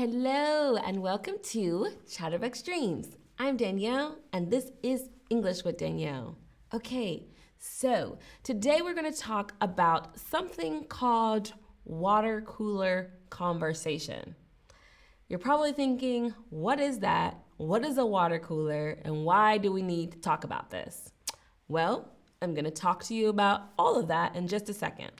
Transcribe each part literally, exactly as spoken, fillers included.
Hello and welcome to Chatterbox Dreams. I'm Danielle and this is English with Danielle. Okay, so today we're going to talk about something called water cooler conversation. You're probably thinking, what is that? What is a water cooler and why do we need to talk about this? Well, I'm going to talk to you about all of that in just a second.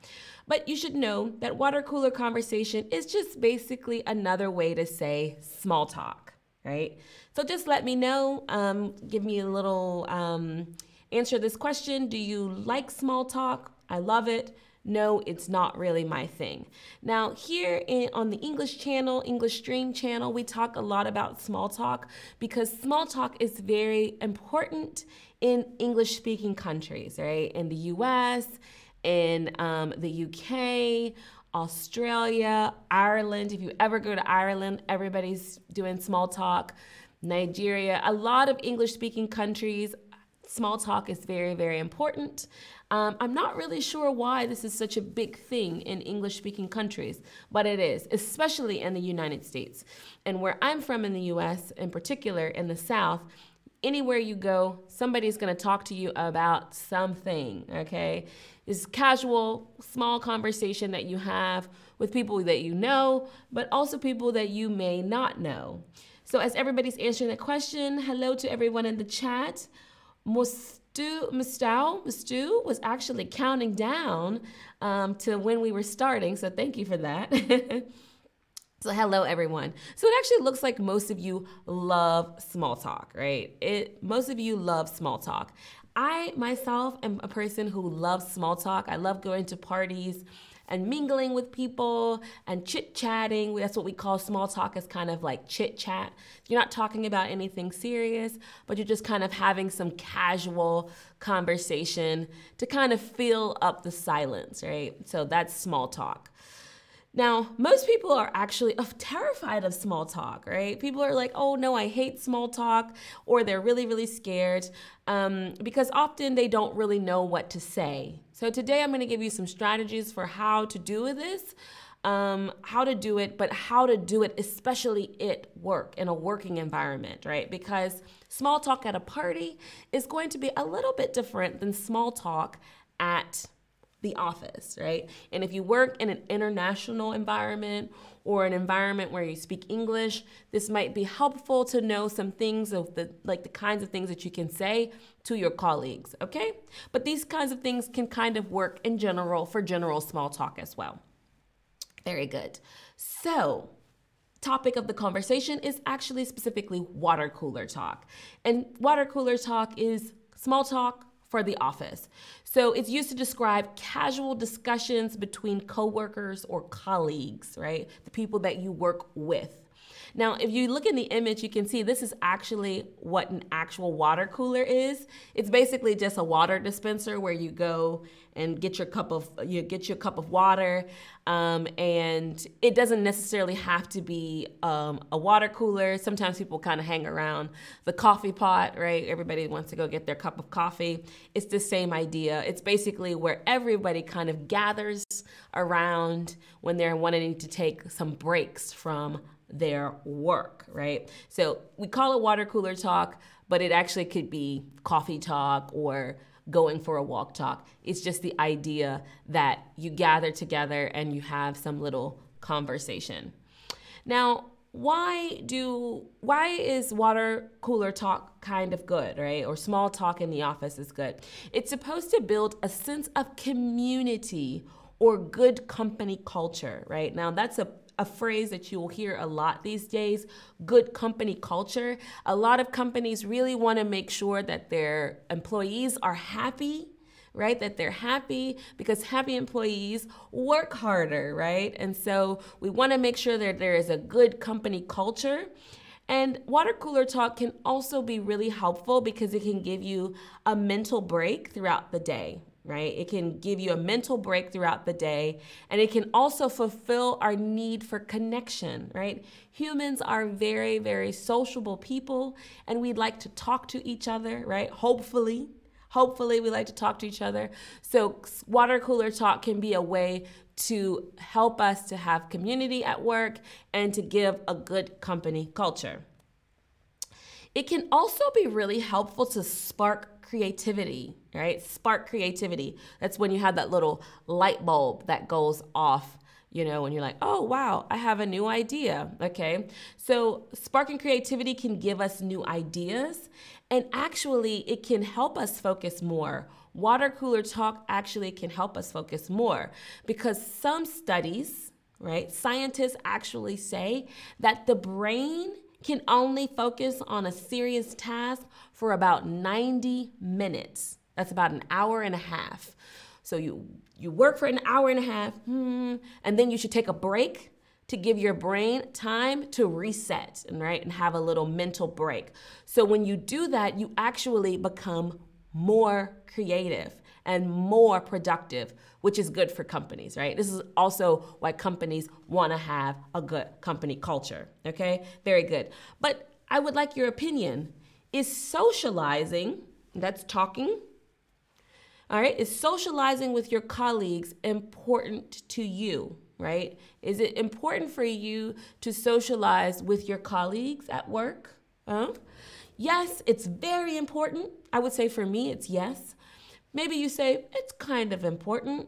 But you should know that water cooler conversation is just basically another way to say small talk, right? So just let me know, um, give me a little um, answer this question. Do you like small talk? I love it. No, it's not really my thing. Now, here in, on the English channel, English Stream channel, we talk a lot about small talk because small talk is very important in English-speaking countries, right? In the U S, in um, the U K, Australia, Ireland. If you ever go to Ireland, everybody's doing small talk. Nigeria, a lot of English-speaking countries, small talk is very, very important. Um, I'm not really sure why this is such a big thing in English-speaking countries, but it is, especially in the United States. And where I'm from in the U S, in particular in the South, anywhere you go, somebody's gonna talk to you about something, okay? It's casual, small conversation that you have with people that you know, but also people that you may not know. So as everybody's answering that question, hello to everyone in the chat. Mustu, Mustu, Mustu was actually counting down um, to when we were starting, so thank you for that. So hello, everyone. So it actually looks like most of you love small talk, right? It most of you love small talk. I myself am a person who loves small talk. I love going to parties and mingling with people and chit-chatting. That's what we call small talk, is kind of like chit-chat. You're not talking about anything serious, but you're just kind of having some casual conversation to kind of fill up the silence, right? So that's small talk. Now, most people are actually terrified of small talk, right? People are like, oh no, I hate small talk, or they're really, really scared um, because often they don't really know what to say. So today I'm gonna give you some strategies for how to do this, um, how to do it, but how to do it, especially at work, in a working environment, right? Because small talk at a party is going to be a little bit different than small talk at the office, right? And if you work in an international environment or an environment where you speak English, this might be helpful to know some things of the, like the kinds of things that you can say to your colleagues, okay? But these kinds of things can kind of work in general for general small talk as well. Very good. So, topic of the conversation is actually specifically water cooler talk. And water cooler talk is small talk for the office. So it's used to describe casual discussions between coworkers or colleagues, right? The people that you work with. Now, if you look in the image, you can see this is actually what an actual water cooler is. It's basically just a water dispenser where you go and get your cup of you get your cup of water, um, and it doesn't necessarily have to be um, a water cooler. Sometimes people kind of hang around the coffee pot, right? Everybody wants to go get their cup of coffee. It's the same idea. It's basically where everybody kind of gathers around when they're wanting to take some breaks from their work, right? So we call it water cooler talk, but it actually could be coffee talk or going for a walk talk. It's just the idea that you gather together and you have some little conversation. Now, why do, why is water cooler talk kind of good, right? Or small talk in the office is good. It's supposed to build a sense of community or good company culture, right? Now that's a A phrase that you will hear a lot these days, good company culture. A lot of companies really want to make sure that their employees are happy, right? That they're happy, because happy employees work harder, right? And so we want to make sure that there is a good company culture. And water cooler talk can also be really helpful because it can give you a mental break throughout the day, right? It can give you a mental break throughout the day, and it can also fulfill our need for connection, right? Humans are very, very sociable people, and we like to talk to each other, right? Hopefully, Hopefully we like to talk to each other. So water cooler talk can be a way to help us to have community at work and to give a good company culture. It can also be really helpful to spark creativity, right? Spark creativity. That's when you have that little light bulb that goes off, you know, when you're like, oh, wow, I have a new idea, okay? So sparking creativity can give us new ideas, and actually it can help us focus more. Water cooler talk actually can help us focus more because some studies, right, scientists actually say that the brain can only focus on a serious task for about ninety minutes. That's about an hour and a half. So you, you work for an hour and a half, hmm, and then you should take a break to give your brain time to reset, right, and have a little mental break. So when you do that, you actually become more creative and more productive, which is good for companies, right? This is also why companies want to have a good company culture, okay? Very good. But I would like your opinion. Is socializing, that's talking, all right, is socializing with your colleagues important to you, right? Is it important for you to socialize with your colleagues at work? Huh? Yes, it's very important. I would say for me, it's yes. Maybe you say, it's kind of important,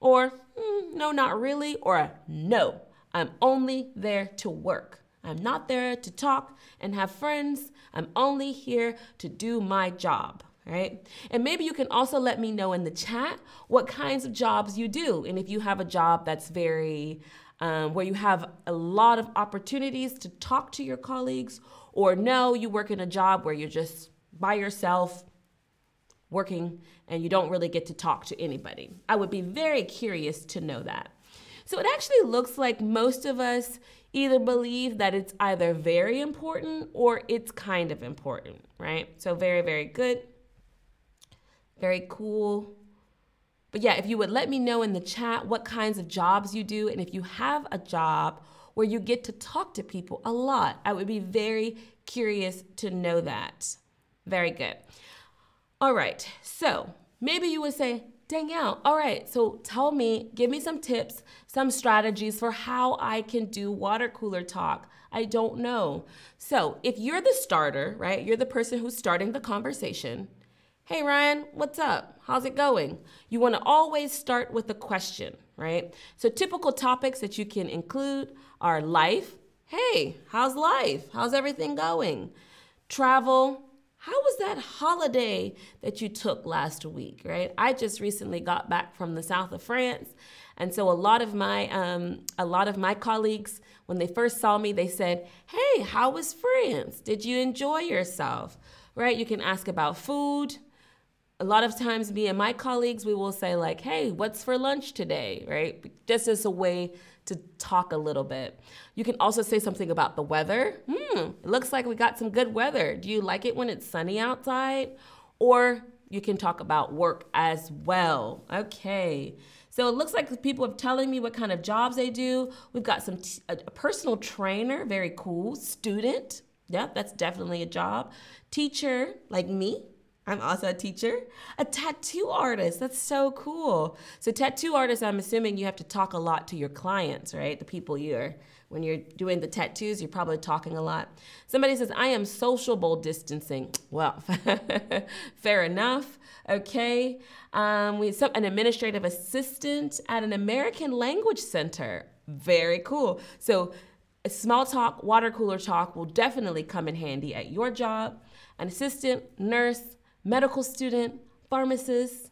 or mm, no, not really, or no, I'm only there to work. I'm not there to talk and have friends. I'm only here to do my job, right? And maybe you can also let me know in the chat what kinds of jobs you do, and if you have a job that's very, um, where you have a lot of opportunities to talk to your colleagues, or no, you work in a job where you're just by yourself, working, and you don't really get to talk to anybody. I would be very curious to know that. So it actually looks like most of us either believe that it's either very important or it's kind of important, right? So very, very good, very cool. But yeah, if you would let me know in the chat what kinds of jobs you do, and if you have a job where you get to talk to people a lot, I would be very curious to know that. Very good. All right, so maybe you would say, Danielle, all right, so tell me, give me some tips, some strategies for how I can do water cooler talk. I don't know. So if you're the starter, right, you're the person who's starting the conversation. Hey, Ryan, what's up? How's it going? You want to always start with a question, right? So typical topics that you can include are life. Hey, how's life? How's everything going? Travel. How was that holiday that you took last week, right? I just recently got back from the south of France. And so a lot of my um, a lot of my colleagues, when they first saw me, they said, hey, how was France? Did you enjoy yourself, right? You can ask about food. A lot of times me and my colleagues, we will say like, hey, what's for lunch today, right? Just as a way to talk a little bit. You can also say something about the weather. Hmm, it looks like we got some good weather. Do you like it when it's sunny outside? Or you can talk about work as well. Okay, so it looks like people are telling me what kind of jobs they do. We've got some t- a personal trainer, very cool. Student, yeah, that's definitely a job. Teacher, like me. I'm also a teacher. A tattoo artist, that's so cool. So tattoo artists, I'm assuming you have to talk a lot to your clients, right? The people you're, when you're doing the tattoos, you're probably talking a lot. Somebody says, I am sociable distancing. Well, fair enough, okay. Um, we have some, an administrative assistant at an American language center. Very cool. So small talk, water cooler talk will definitely come in handy at your job. An assistant, nurse, medical student, pharmacist,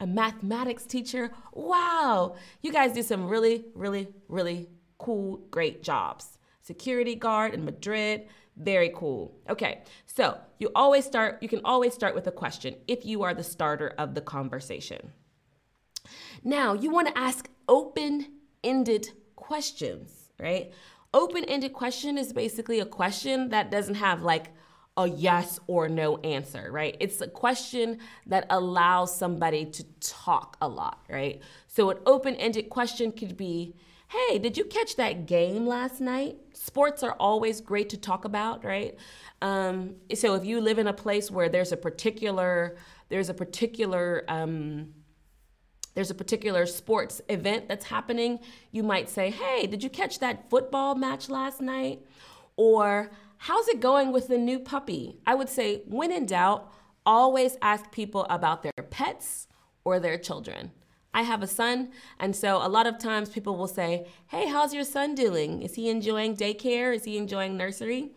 a mathematics teacher. Wow, you guys do some really, really, really cool, great jobs. Security guard in Madrid, very cool. Okay, so you always start, you can always start with a question if you are the starter of the conversation. Now, you want to ask open-ended questions, right? Open-ended question is basically a question that doesn't have like a yes or no answer, right? It's a question that allows somebody to talk a lot, right? So an open-ended question could be, hey, did you catch that game last night? Sports are always great to talk about, right? Um, so if you live in a place where there's a particular there's a particular um, there's a particular sports event that's happening, you might say, hey, did you catch that football match last night? Or how's it going with the new puppy? I would say, when in doubt, always ask people about their pets or their children. I have a son, and so a lot of times people will say, hey, how's your son doing? Is he enjoying daycare? Is he enjoying nursery?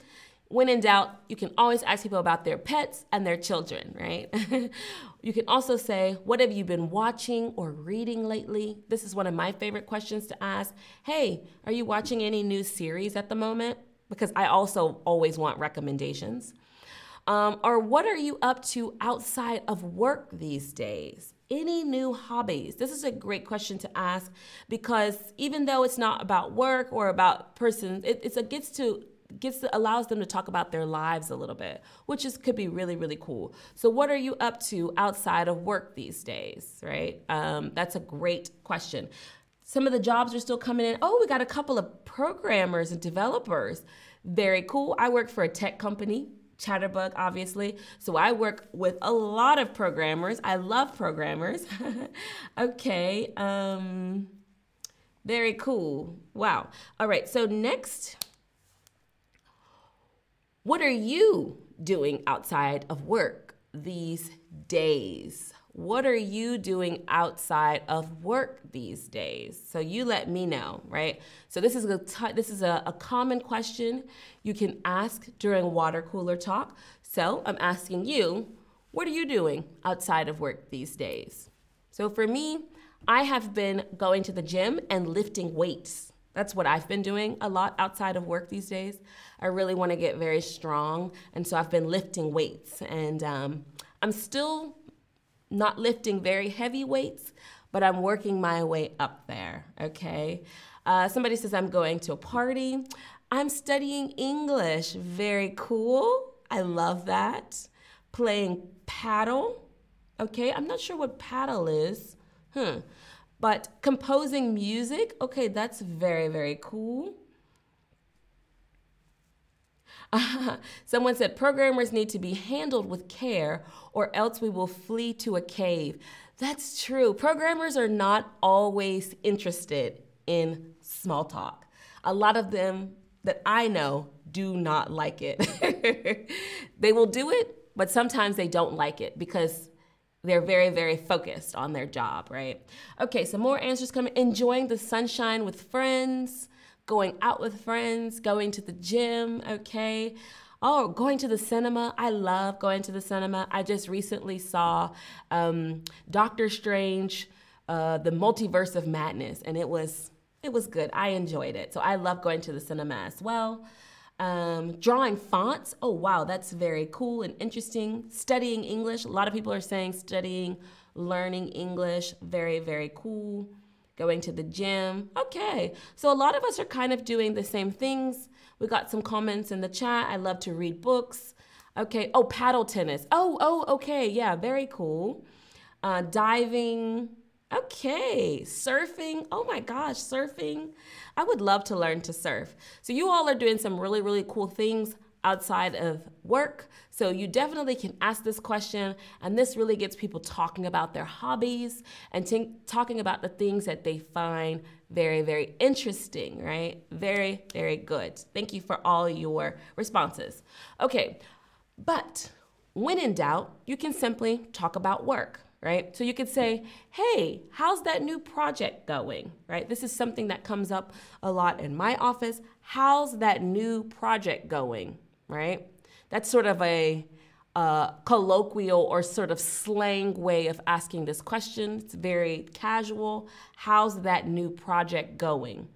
When in doubt, you can always ask people about their pets and their children, right? You can also say, what have you been watching or reading lately? This is one of my favorite questions to ask. Hey, are you watching any new series at the moment? Because I also always want recommendations. Um, or what are you up to outside of work these days? Any new hobbies? This is a great question to ask, because even though it's not about work or about persons, it it's, it gets to gets to, allows them to talk about their lives a little bit, which is could be really, really cool. So what are you up to outside of work these days, right? Um, that's a great question. Some of the jobs are still coming in. Oh, we got a couple of programmers and developers. Very cool. I work for a tech company, Chatterbug, obviously. So I work with a lot of programmers. I love programmers. Okay. Um, very cool. Wow. All right. So next, what are you doing outside of work these days? What are you doing outside of work these days? So you let me know, right? So this is a t- this is a, a common question you can ask during water cooler talk. So I'm asking you, what are you doing outside of work these days? So for me, I have been going to the gym and lifting weights. That's what I've been doing a lot outside of work these days. I really want to get very strong, and so I've been lifting weights. And um, I'm still not lifting very heavy weights, but I'm working my way up there, okay? Uh, somebody says I'm going to a party. I'm studying English. Very cool. I love that. Playing paddle. Okay, I'm not sure what paddle is. Huh. But composing music, okay, that's very, very cool. Uh, someone said programmers need to be handled with care or else we will flee to a cave. That's true. Programmers are not always interested in small talk. A lot of them that I know do not like it. They will do it, but sometimes they don't like it because they're very, very focused on their job, right? Okay, so more answers coming. Enjoying the sunshine with friends, going out with friends, going to the gym, okay? Oh, going to the cinema. I love going to the cinema. I just recently saw um, Doctor Strange, uh, The Multiverse of Madness, and it was it was good. I enjoyed it. So I love going to the cinema as well. Um, drawing fonts. Oh, wow, that's very cool and interesting. Studying English. A lot of people are saying studying, learning English. Very, very cool. Going to the gym. Okay, so a lot of us are kind of doing the same things. We got some comments in the chat. I love to read books. Okay, oh, paddle tennis. Oh, oh, okay, yeah, very cool. Uh, diving. Okay, surfing. Oh my gosh, surfing. I would love to learn to surf. So you all are doing some really, really cool things outside of work. So you definitely can ask this question, and this really gets people talking about their hobbies and t- talking about the things that they find very, very interesting, right? Very, very good. Thank you for all your responses. Okay, but when in doubt, you can simply talk about work. Right? So you could say, hey, how's that new project going, right? This is something that comes up a lot in my office. How's that new project going, right? That's sort of a uh, colloquial or sort of slang way of asking this question. It's very casual. How's that new project going?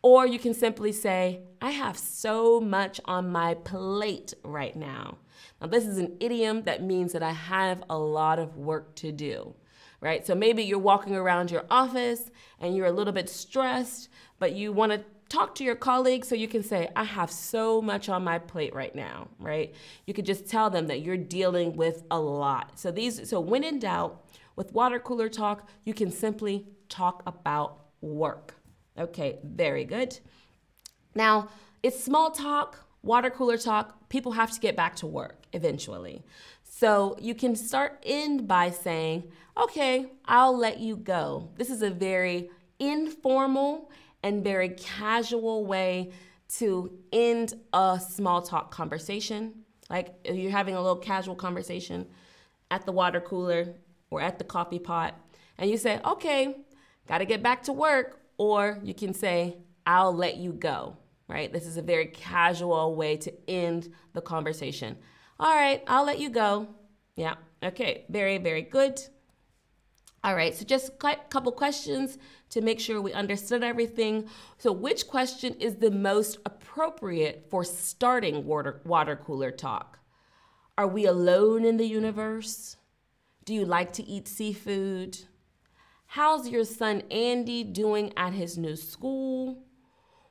Or you can simply say, I have so much on my plate right now. Now, this is an idiom that means that I have a lot of work to do, right? So maybe you're walking around your office and you're a little bit stressed, but you want to talk to your colleague, so you can say, I have so much on my plate right now, right? You could just tell them that you're dealing with a lot. So these, so when in doubt, with water cooler talk, you can simply talk about work. Okay, very good. Now, it's small talk, water cooler talk. People have to get back to work. eventually. So you can start in by saying, okay, I'll let you go. This is a very informal and very casual way to end a small talk conversation. Like if you're having a little casual conversation at the water cooler or at the coffee pot, and you say, okay, gotta get back to work, or you can say, I'll let you go, right? This is a very casual way to end the conversation. All right, I'll let you go. Yeah, okay, very, very good. All right, so just a couple questions to make sure we understood everything. So which question is the most appropriate for starting water, water cooler talk? Are we alone in the universe? Do you like to eat seafood? How's your son Andy doing at his new school?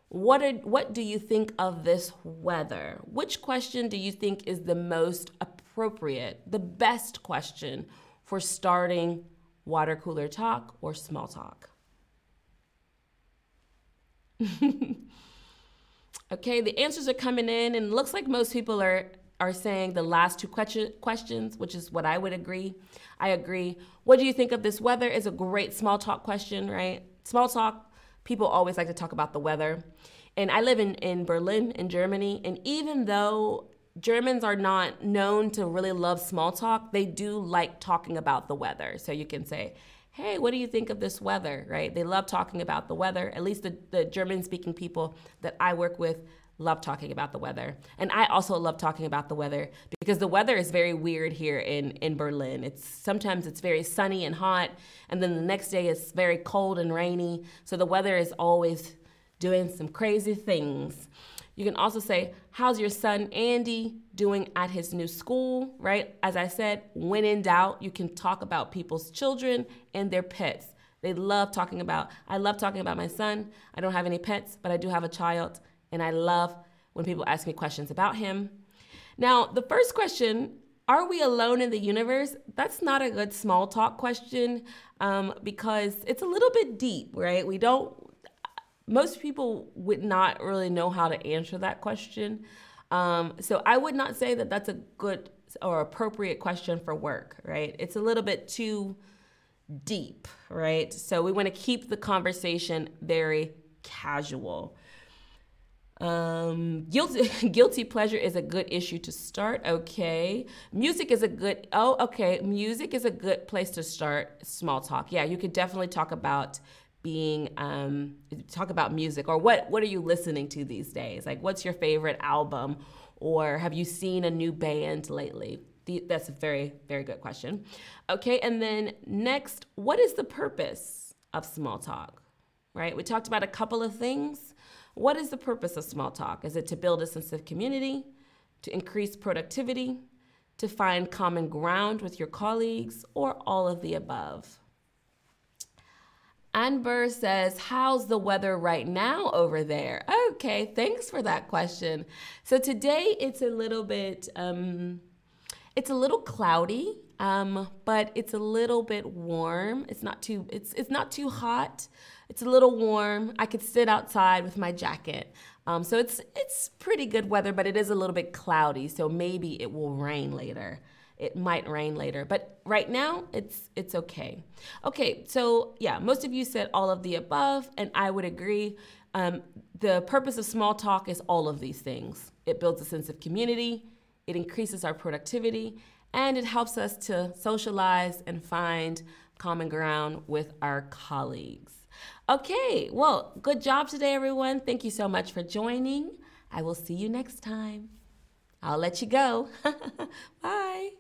What, are, what do you think of this weather? Which question do you think is the most appropriate, the best question for starting water cooler talk or small talk? Okay, the answers are coming in, and it looks like most people are, are saying the last two que- questions, which is what I would agree. I agree. What do you think of this weather is a great small talk question, right? Small talk, people always like to talk about the weather. And I live in, in Berlin, in Germany, and even though Germans are not known to really love small talk, they do like talking about the weather. So you can say, hey, what do you think of this weather, right? They love talking about the weather. At least the, the German-speaking people that I work with love talking about the weather. And I also love talking about the weather because the weather is very weird here in, in Berlin. It's sometimes it's very sunny and hot, and then the next day it's very cold and rainy. So the weather is always doing some crazy things. You can also say, how's your son Andy doing at his new school, right? As I said, when in doubt, you can talk about people's children and their pets. They love talking about, I love talking about my son. I don't have any pets, but I do have a child, and I love when people ask me questions about him. Now, the first question, are we alone in the universe? That's not a good small talk question um, because it's a little bit deep, right? We don't, most people would not really know how to answer that question. Um, so I would not say that that's a good or appropriate question for work, right? It's a little bit too deep, right? So we want to keep the conversation very casual. Um, guilty, guilty pleasure is a good issue to start. Okay. Music is a good, oh, okay. Music is a good place to start small talk. Yeah, you could definitely talk about being, um, talk about music, or what, what are you listening to these days? Like, what's your favorite album, or have you seen a new band lately? The, that's a very, very good question. Okay. And then next, what is the purpose of small talk, right? We talked about a couple of things. What is the purpose of small talk? Is it to build a sense of community, to increase productivity, to find common ground with your colleagues, or all of the above? Ann Burr says, how's the weather right now over there? Okay, thanks for that question. So today it's a little bit, um, it's a little cloudy, um, but it's a little bit warm. It's not too, it's it's not too hot. It's a little warm. I could sit outside with my jacket. Um, so it's it's pretty good weather, but it is a little bit cloudy. So maybe it will rain later. It might rain later, but right now it's it's okay. Okay, so yeah, most of you said all of the above, and I would agree. Um, the purpose of small talk is all of these things. It builds a sense of community, it increases our productivity, and it helps us to socialize and find common ground with our colleagues. Okay, well, good job today, everyone. Thank you so much for joining. I will see you next time. I'll let you go. Bye.